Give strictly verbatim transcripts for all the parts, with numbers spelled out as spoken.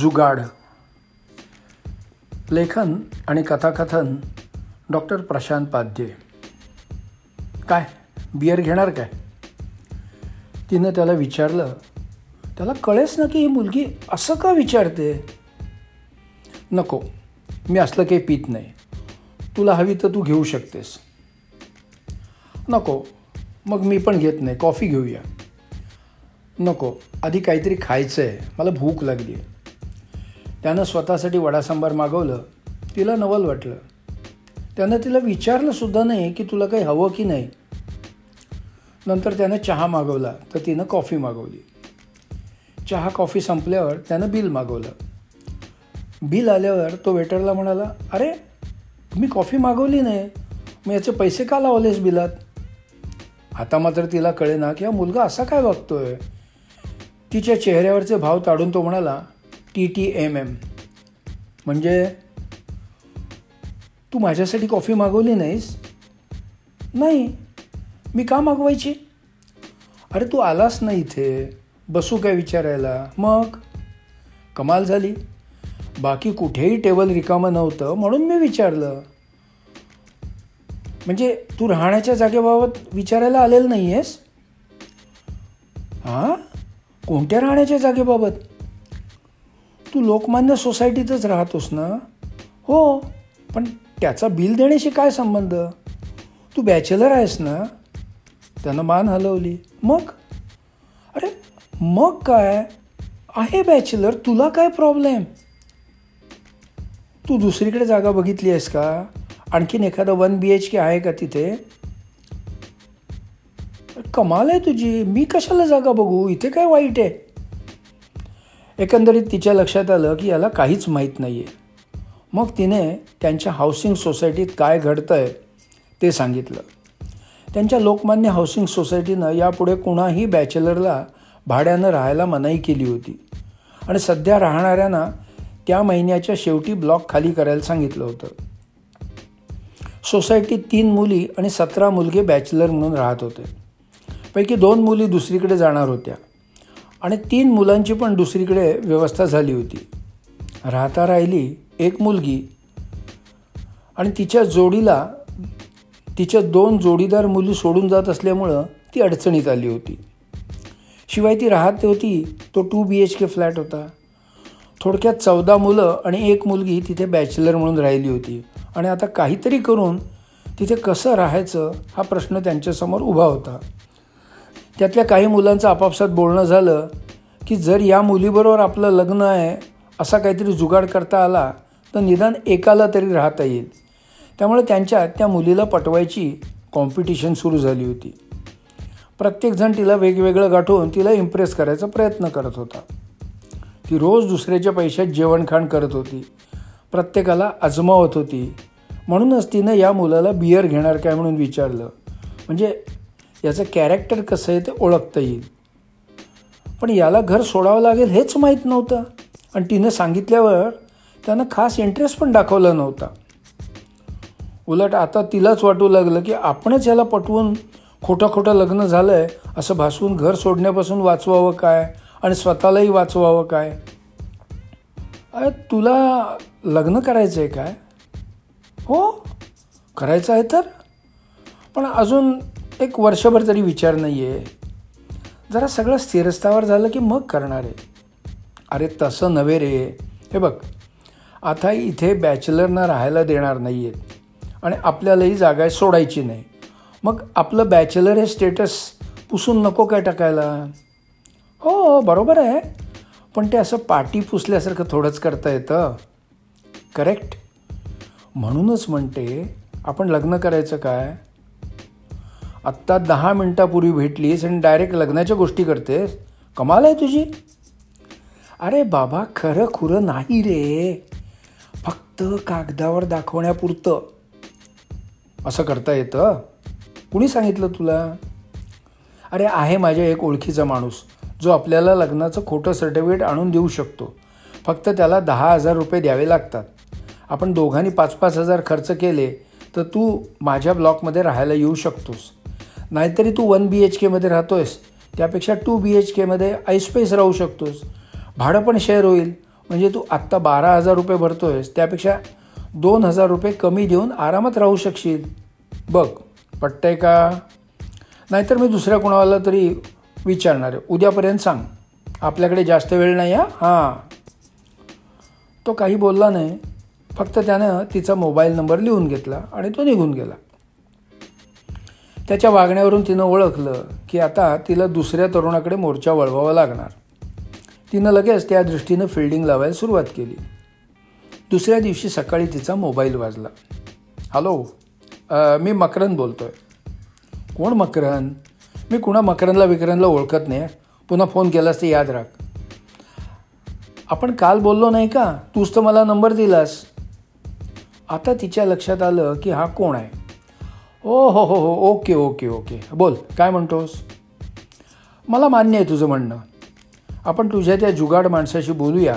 जुगाड. लेखन आणि कथाकथन डॉक्टर प्रशांत पाध्ये. काय बियर घेणार काय, तिनं त्याला विचारलं. त्याला कळेच ना की ही मुलगी असं का विचारते. नको, मी असलं काही पीत नाही, तुला हवी तर तू घेऊ शकतेस. नको, मग मी पण घेत नाही, कॉफी घेऊया. नको, आधी काहीतरी खायचं आहे, मला भूक लागली आहे. त्यानं स्वतःसाठी वडासांबार मागवलं. तिला नवल वाटलं. त्यानं तिला विचारलंसुद्धा नाही की तुला काही हवं की नाही. नंतर त्यानं चहा मागवला तर तिनं कॉफी मागवली. चहा कॉफी संपल्यावर त्यानं बिल मागवलं. बिल आल्यावर तो वेटरला म्हणाला, अरे मी कॉफी मागवली नाही, मग याचे पैसे का लावलेस बिलात. आता मात्र तिला कळेना की हा मुलगा असा काय वागतोय. तिच्या चेहऱ्यावरचे भाव ताडून तो म्हणाला, टी टी एम एम म्हणजे तू माझ्यासाठी कॉफी मागवली नाहीस. नाही, मी का मागवायची. अरे तू आलास नाही इथे, बसू काय विचारायला. मग कमाल झाली. बाकी कुठेही टेबल रिकामं नव्हतं म्हणून मी विचारलं. म्हणजे तू राहण्याच्या जागेबाबत विचारायला आलेलं नाही आहेस. हां, कोणत्या राहण्याच्या जागेबाबत. तू लोकमान्य सोसायटीतच राहतोस ना. हो, पण त्याचा बिल देण्याशी काय संबंध. तू बॅचलर आहेस ना. त्यानं मान हलवली. मग अरे मग काय आहे बॅचलर, तुला काय प्रॉब्लेम. तू दुसरीकडे जागा बघितली आहेस का. आणखीन एखादा वन बी एच के आहे का तिथे. कमाल आहे तुझी, मी कशाला जागा बघू, इथे काय वाईट आहे. एकंदरीत तिच्या लक्षात आलं की याला काहीच माहीत नाही आहे. मग तिने त्यांच्या हाऊसिंग सोसायटीत काय घडतं आहे ते सांगितलं. त्यांच्या लोकमान्य हाऊसिंग सोसायटीनं यापुढे कुणाही बॅचलरला भाड्यानं राहायला मनाई केली होती आणि सध्या राहणाऱ्यांना त्या महिन्याच्या शेवटी ब्लॉक खाली करायला सांगितलं होतं. सोसायटीत तीन मुली आणि सतरा मुलगे बॅचलर म्हणून राहत होते. पैकी दोन मुली दुसरीकडे जाणार होत्या आणि तीन मुलांची पण दुसरीकडे व्यवस्था झाली होती. राहता राहिली एक मुलगी आणि तिच्या जोडीला तिच्या दोन जोडीदार मुली सोडून जात असल्यामुळं ती अडचणीत आली होती. शिवाय ती राहत होती तो two B H K flat होता. थोडक्यात चौदा मुलं आणि एक मुलगी तिथे बॅचलर म्हणून राहिली होती आणि आता काहीतरी करून तिथे कसं राहायचं हा प्रश्न त्यांच्यासमोर उभा होता. त्यातल्या काही मुलांचं आपापसात बोलणं झालं की जर या मुलीबरोबर आपलं लग्न आहे असा काहीतरी जुगाड करता आला तर निदान एकाला तरी राहता येईल. त्यामुळे त्यांच्या त्या मुलीला पटवायची कॉम्पिटिशन सुरू झाली होती. प्रत्येकजण तिला वेगवेगळं गाठून तिला इम्प्रेस करायचा प्रयत्न करत होता. ती रोज दुसऱ्याच्या पैशात जेवणखाण करत होती, प्रत्येकाला आजमावत होती. म्हणूनच तिनं या मुलाला बियर घेणार काय म्हणून विचारलं, म्हणजे याचं कॅरेक्टर कसं आहे ते ओळखता येईल. पण याला घर सोडावं लागेल हेच माहीत नव्हतं आणि तिनं सांगितल्यावर त्यानं खास इंटरेस्ट पण दाखवला नव्हता. उलट आता तिलाच वाटू लागलं की आपणच याला पटवून खोटं खोटं लग्न झालं आहे असं भासवून घर सोडण्यापासून वाचवावं काय आणि स्वतःलाही वाचवावं काय. अरे तुला लग्न करायचं आहे काय. हो, करायचं आहे तर, पण अजून एक वर्षभर तरी विचार नाही आहे, जरा सगळं स्थिरस्थावर झालं की मग करणार आहे. अरे तसं नव्हे रे, हे बघ आता इथे बॅचलरना राहायला देणार नाही आहेत आणि आपल्यालाही जागा सोडायची नाही. मग आपलं बॅचलर हे स्टेटस पुसून नको काय टाकायला. हो बरोबर आहे, पण ते असं पाटी पुसल्यासारखं थोडंच करता येतं. करेक्ट, म्हणूनच म्हणते आपण लग्न करायचं काय. आत्ता दहा मिनटापूर्वी भेटलीस आणि डायरेक्ट लग्नाच्या गोष्टी करतेस, कमाल आहे तुझी. अरे बाबा खरं खुरं नाही रे, फक्त कागदावर दाखवण्यापुरतं असं करता येतं. कुणी सांगितलं तुला. अरे आहे माझ्या एक ओळखीचा माणूस जो आपल्याला लग्नाचं खोटं सर्टिफिकेट आणून देऊ शकतो. फक्त त्याला दहा हजार रुपये द्यावे लागतात. आपण दोघांनी पाच पाच हजार खर्च केले तर तू माझ्या ब्लॉकमध्ये राहायला येऊ शकतोस. नाहीतरी तू वन बी एच केमध्ये राहतोयस त्यापेक्षा टू बी एच केमध्ये आयस्पेस राहू शकतोस. भाडं पण शेअर होईल, म्हणजे तू आत्ता बारा हजार रुपये भरतो आहेस त्यापेक्षा दोन हजार रुपये कमी देऊन आरामात राहू शकशील. बघ पटतंय का? नाहीतर मी दुसऱ्या कोणाला तरी विचारणार आहे. उद्यापर्यंत सांग, आपल्याकडे जास्त वेळ नाही. हा हां तो काही बोलला नाही, फक्त त्यानं तिचा मोबाईल नंबर लिहून घेतला आणि तो निघून गेला. त्याच्या वागण्यावरून तिनं ओळखलं की आता तिला दुसऱ्या तरुणाकडे मोर्चा वळवावा लागणार. तिनं लगेच त्या दृष्टीनं फिल्डिंग लावायला सुरुवात केली. दुसऱ्या दिवशी सकाळी तिचा मोबाईल वाजला. हॅलो, मी मकरंद बोलतो आहे. कोण मकरंद? मी कुणा मकरंदला विकरंदला ओळखत नाही. पुन्हा फोन केलास तर याद राख. आपण काल बोललो नाही का? तूच तर मला नंबर दिलास. आता तिच्या लक्षात आलं की हा कोण आहे. ओ हो हो हो ओके ओके ओके बोल, काय म्हणतोस? मला मान्य आहे तुझं म्हणणं. आपण तुझ्या त्या जुगाड माणसाशी बोलूया.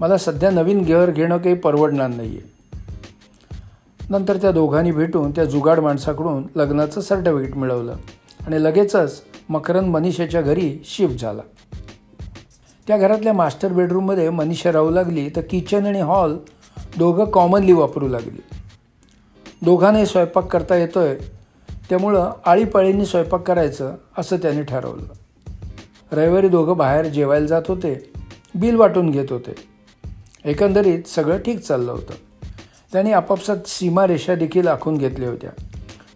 मला सध्या नवीन घर घेणं काही परवडणार नाही आहे. नंतर त्या दोघांनी भेटून त्या जुगाड माणसाकडून लग्नाचं सर्टिफिकेट मिळवलं आणि लगेचच मकरंद मनीषाच्या घरी शिफ्ट झाला. त्या घरातल्या मास्टर बेडरूममध्ये मनीषा राहू लागली तर किचन आणि हॉल दोघं कॉमनली वापरू लागली. दोघांनाही स्वयंपाक करता येतो आहे, त्यामुळं आळीपाळींनी स्वयंपाक करायचं असं त्यांनी ठरवलं. रविवारी दोघं बाहेर जेवायला जात होते, बिल वाटून घेत होते. एकंदरीत सगळं ठीक चाललं होतं. त्यांनी आपापसात सीमारेषा देखील आखून घेतल्या होत्या.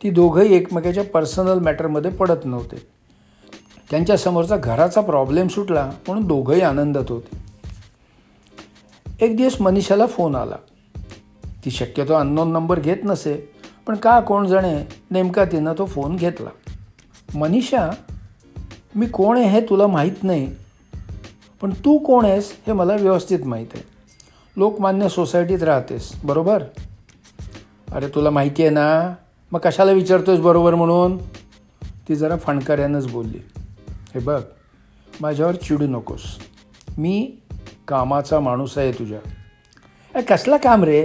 ती दोघंही एकमेकाच्या पर्सनल मॅटरमध्ये पडत नव्हते. त्यांच्यासमोरचा घराचा प्रॉब्लेम सुटला म्हणून दोघंही आनंदात होते. एक दिवस मनीषाला फोन आला. ती शक्यतो अननोन नंबर घेत नसे, पण का कोण जाणे नेमका तिनं तो फोन घेतला. मनीषा, मी कोण आहे हे तुला माहीत नाही, पण तू कोण आहेस हे मला व्यवस्थित माहीत आहे. लोकमान्य सोसायटीत राहतेस बरोबर? अरे तुला माहिती आहे ना, मग कशाला विचारतोस बरोबर म्हणून? ती जरा फणकाऱ्यानंच बोलली. हे बघ, माझ्यावर चिडू नकोस. मी कामाचा माणूस आहे तुझ्या. अरे कसला काम रे?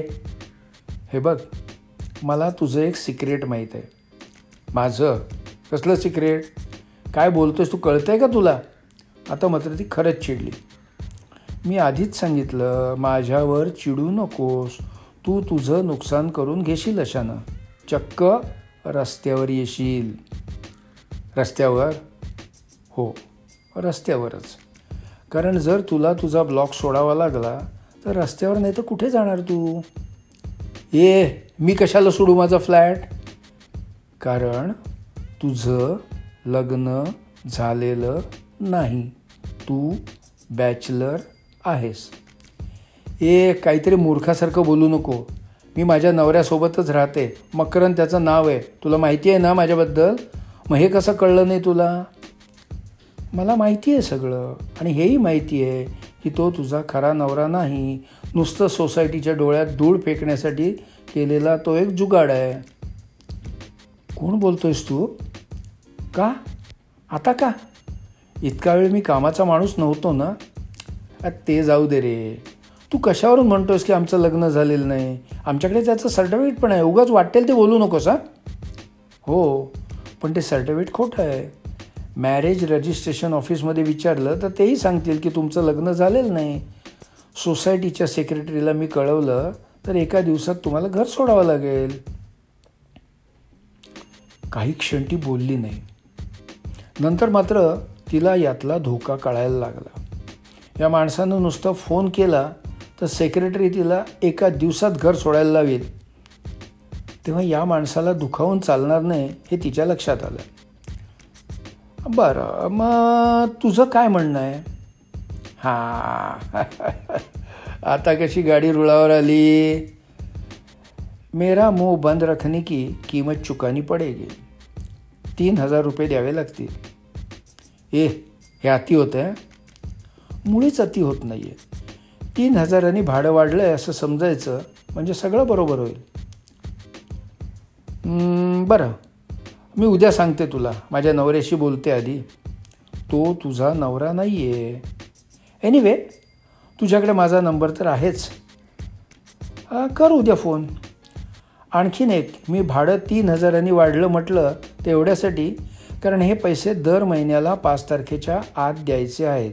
हे बघ, मला तुझं एक सिक्रेट माहीत आहे. माझं? कसलं सिक्रेट? काय बोलतोस तू, कळतंय का तुला? आता मात्र ती खरंच चिडली. मी आधीच सांगितलं, माझ्यावर चिडू नकोस. तू तु तुझं नुकसान करून घेशील, अशानं चक्क रस्त्यावर येशील. रस्त्यावर? हो, रस्त्यावरच. कारण जर तुला तुझा ब्लॉक सोडावा लागला तर रस्त्यावर, नाही तर कुठे जाणार तू? ए, मी कशाला सोडू माझा फ्लॅट? कारण तुझं लग्न झालेलं नाही, तू बॅचलर आहेस. ए, काहीतरी मूर्खासारखं बोलू नको. मी माझ्या नवऱ्यासोबतच राहते. मकरंद त्याचं नाव आहे. तुला माहिती आहे ना माझ्याबद्दल? मग हे कसं कळलं नाही तुला? मला माहिती आहे सगळं, आणि हेही माहिती आहे की तो तुझा खरा नवरा नाही, नुसतं सोसायटीच्या डोळ्यात धूळ फेकण्यासाठी केलेला तो एक जुगाड आहे. कोण बोलतोयस तू? का आता का? इतका वेळ मी कामाचा माणूस नव्हतो ना? ते जाऊ दे रे. तू कशावरून म्हणतोयस की आमचं लग्न झालेलं नाही? आमच्याकडे त्याचं सर्टिफिकेट पण आहे. उगाच वाटेल ते बोलू नकोस. हां हो, पण ते सर्टिफिकेट खोटं आहे. मॅरेज रजिस्ट्रेशन ऑफिसमध्ये विचारलं तर तेही सांगतील की तुमचं लग्न झालेलं नाही. सोसायटीच्या सेक्रेटरीला मी कळवलं तर एका दिवसात तुम्हाला घर सोडावं लागेल. काही क्षण ती बोलली नाही. नंतर मात्र तिला यातला धोका कळायला लागला. या माणसानं नुसतं फोन केला तर सेक्रेटरी तिला एका दिवसात घर सोडायला लावेल, तेव्हा या माणसाला दुखावून चालणार नाही हे तिच्या लक्षात आलं. बरं, मग तुझं काय म्हणणं आहे? हां आता कशी गाडी रुळावर आली. मेरा मुंह बंद रखने की कीमत चुकानी पडेगी. तीन हजार रुपये द्यावे लागतील. ए, हे अति होतं आहे? मुळीच अति होत नाही आहे. तीन हजारांनी भाडं वाढलं आहे असं समजायचं म्हणजे सगळं बरोबर होईल. बरं, मी उद्या सांगते तुला. माझ्या नवऱ्याशी बोलते आधी. तो तुझा नवरा नाही आहे. एनिवे, तुझ्याकडे माझा नंबर तर आहेच. कर उद्या फोन. आणखीन एक, मी भाडं तीन हजारांनी वाढलं म्हटलं ते एवढ्यासाठी कारण हे पैसे दर महिन्याला पाच तारखेच्या आत द्यायचे आहेत.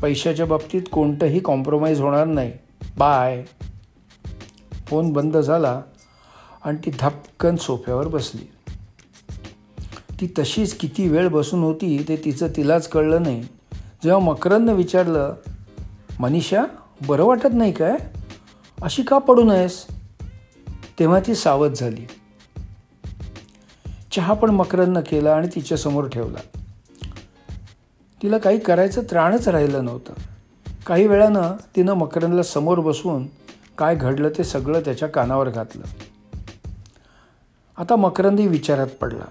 पैशाच्या बाबतीत कोणतंही कॉम्प्रोमाइज होणार नाही, बाय. फोन बंद झाला आणि ती धपकन सोफ्यावर बसली. ती तशीच किती वेळ बसून होती ते तिचं तिलाच कळलं नाही. जेव्हा मकरंदनं विचारलं, मनीषा बरं वाटत नाही काय, अशी का पडून आहेस, तेव्हा ती सावध झाली. चहा पण मकरंदनं केला आणि तिच्यासमोर ठेवला. तिला काही करायचं त्राणच राहिलं नव्हतं. काही वेळानं तिनं मकरंदला समोर बसवून काय घडलं ते सगळं त्याच्या कानावर घातलं. आता मकरंदही विचारात पडला.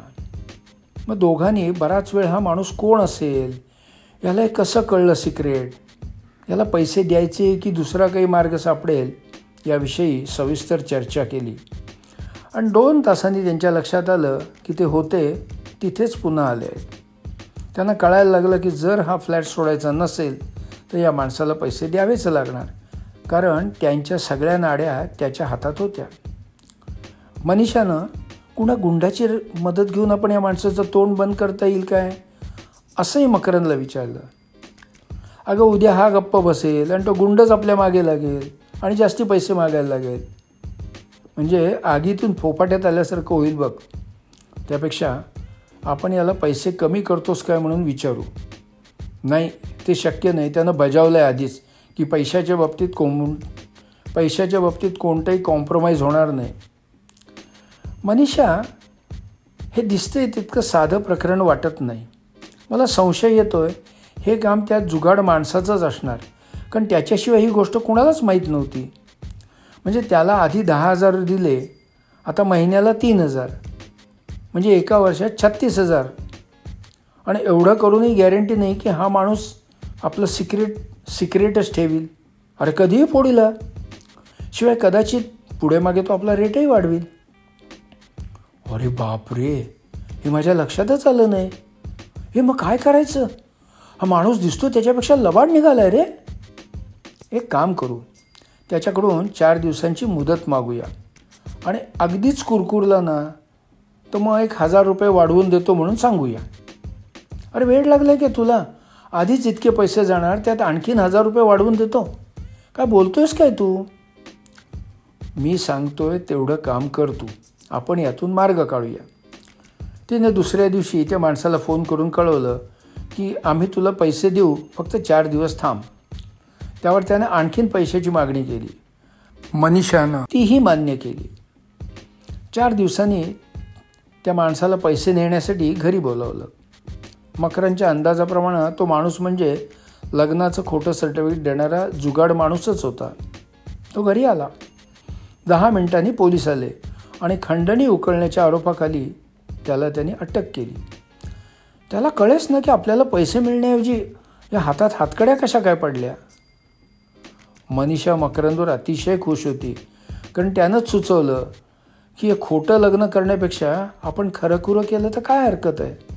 मग दोघांनी बराच वेळ हा माणूस कोण असेल, याला कसं कळलं सिक्रेट, याला पैसे द्यायचे की दुसरा काही मार्ग सापडेल, याविषयी सविस्तर चर्चा केली. आणि दोन तासांनी त्यांच्या लक्षात आलं की ते होते तिथेच पुन्हा आले. त्यांना कळायला लागलं की जर हा फ्लॅट सोडायचा नसेल तर या माणसाला पैसे द्यावेच लागणार, कारण त्यांच्या सगळ्या नाड्या त्याच्या हातात होत्या. मनीषानं कुणा गुंडाची मदत घेऊन आपण या माणसाचं तोंड बंद करता येईल काय असंही मकरंदला विचारलं. अगं उद्या हा गप्प बसेल आणि तो गुंडच आपल्या मागे लागेल आणि जास्ती पैसे मागायला लागेल, म्हणजे आगीतून फोफाट्यात आल्यासारखं होईल बघ. त्यापेक्षा आपण याला पैसे कमी करतोस काय म्हणून विचारू. नाही, ते शक्य नाही. त्यानं बजावलं आहे आधीच की पैशाच्या बाबतीत कोण पैशाच्या बाबतीत कोणताही कॉम्प्रोमाइज होणार नाही. मनीषा हे दिसतंय तितकं साधं प्रकरण वाटत नाही. मला संशय येतो आहे हे काम त्या जुगाड माणसाचंच असणार, कारण त्याच्याशिवाय ही गोष्ट कुणालाच माहीत नव्हती. म्हणजे त्याला आधी दहा हजार दिले, आता महिन्याला तीन हजार, म्हणजे एका वर्षात छत्तीस हजार. आणि एवढं करूनही गॅरंटी नाही की हा माणूस आपलं सिक्रेट सिक्रेटच ठेवील. अरे कधीही फोडीला, शिवाय कदाचित पुढे मागे तो आपला रेटही वाढवील. अरे बापरे, हे माझ्या लक्षातच आलं नाही. हे मग काय करायचं? हा माणूस दिसतो त्याच्यापेक्षा लबाड निघाला रे. एक काम करू, त्याच्याकडून चार दिवसांची मुदत मागूया आणि अगदीच कुरकुरला ना तर मग एक हजार रुपये वाढवून देतो म्हणून सांगूया. अरे वेळ लागला की तुला, आधीच इतके पैसे जाणार त्यात आणखीन हजार रुपये वाढवून देतो, काय बोलतोयस काय तू? मी सांगतोय तेवढं काम कर तू, आपण यातून मार्ग काढूया. तिने दुसऱ्या दिवशी त्या माणसाला फोन करून कळवलं की आम्ही तुला पैसे देऊ, फक्त चार दिवस थांब. त्यावर त्याने आणखीन पैशाची मागणी केली. मनीषानं तीही मान्य केली. चार दिवसांनी त्या माणसाला पैसे नेण्यासाठी घरी बोलावलं. मकरंदच्या अंदाजाप्रमाणे तो माणूस म्हणजे लग्नाचं खोटं सर्टिफिकेट देणारा जुगाड माणूसच होता. तो घरी आला. दहा मिनिटांनी पोलीस आले आणि खंडणी उकळण्याच्या आरोपाखाली त्याला त्यांनी अटक केली. त्याला कळेच ना की आपल्याला पैसे मिळण्याऐवजी या हातात हातकड्या कशा काय पडल्या. मनीषा मकरंदवर अतिशय खुश होती, कारण त्यानंच सुचवलं की हे खोटं लग्न करण्यापेक्षा आपण खरंखुरं केलं तर काय हरकत आहे.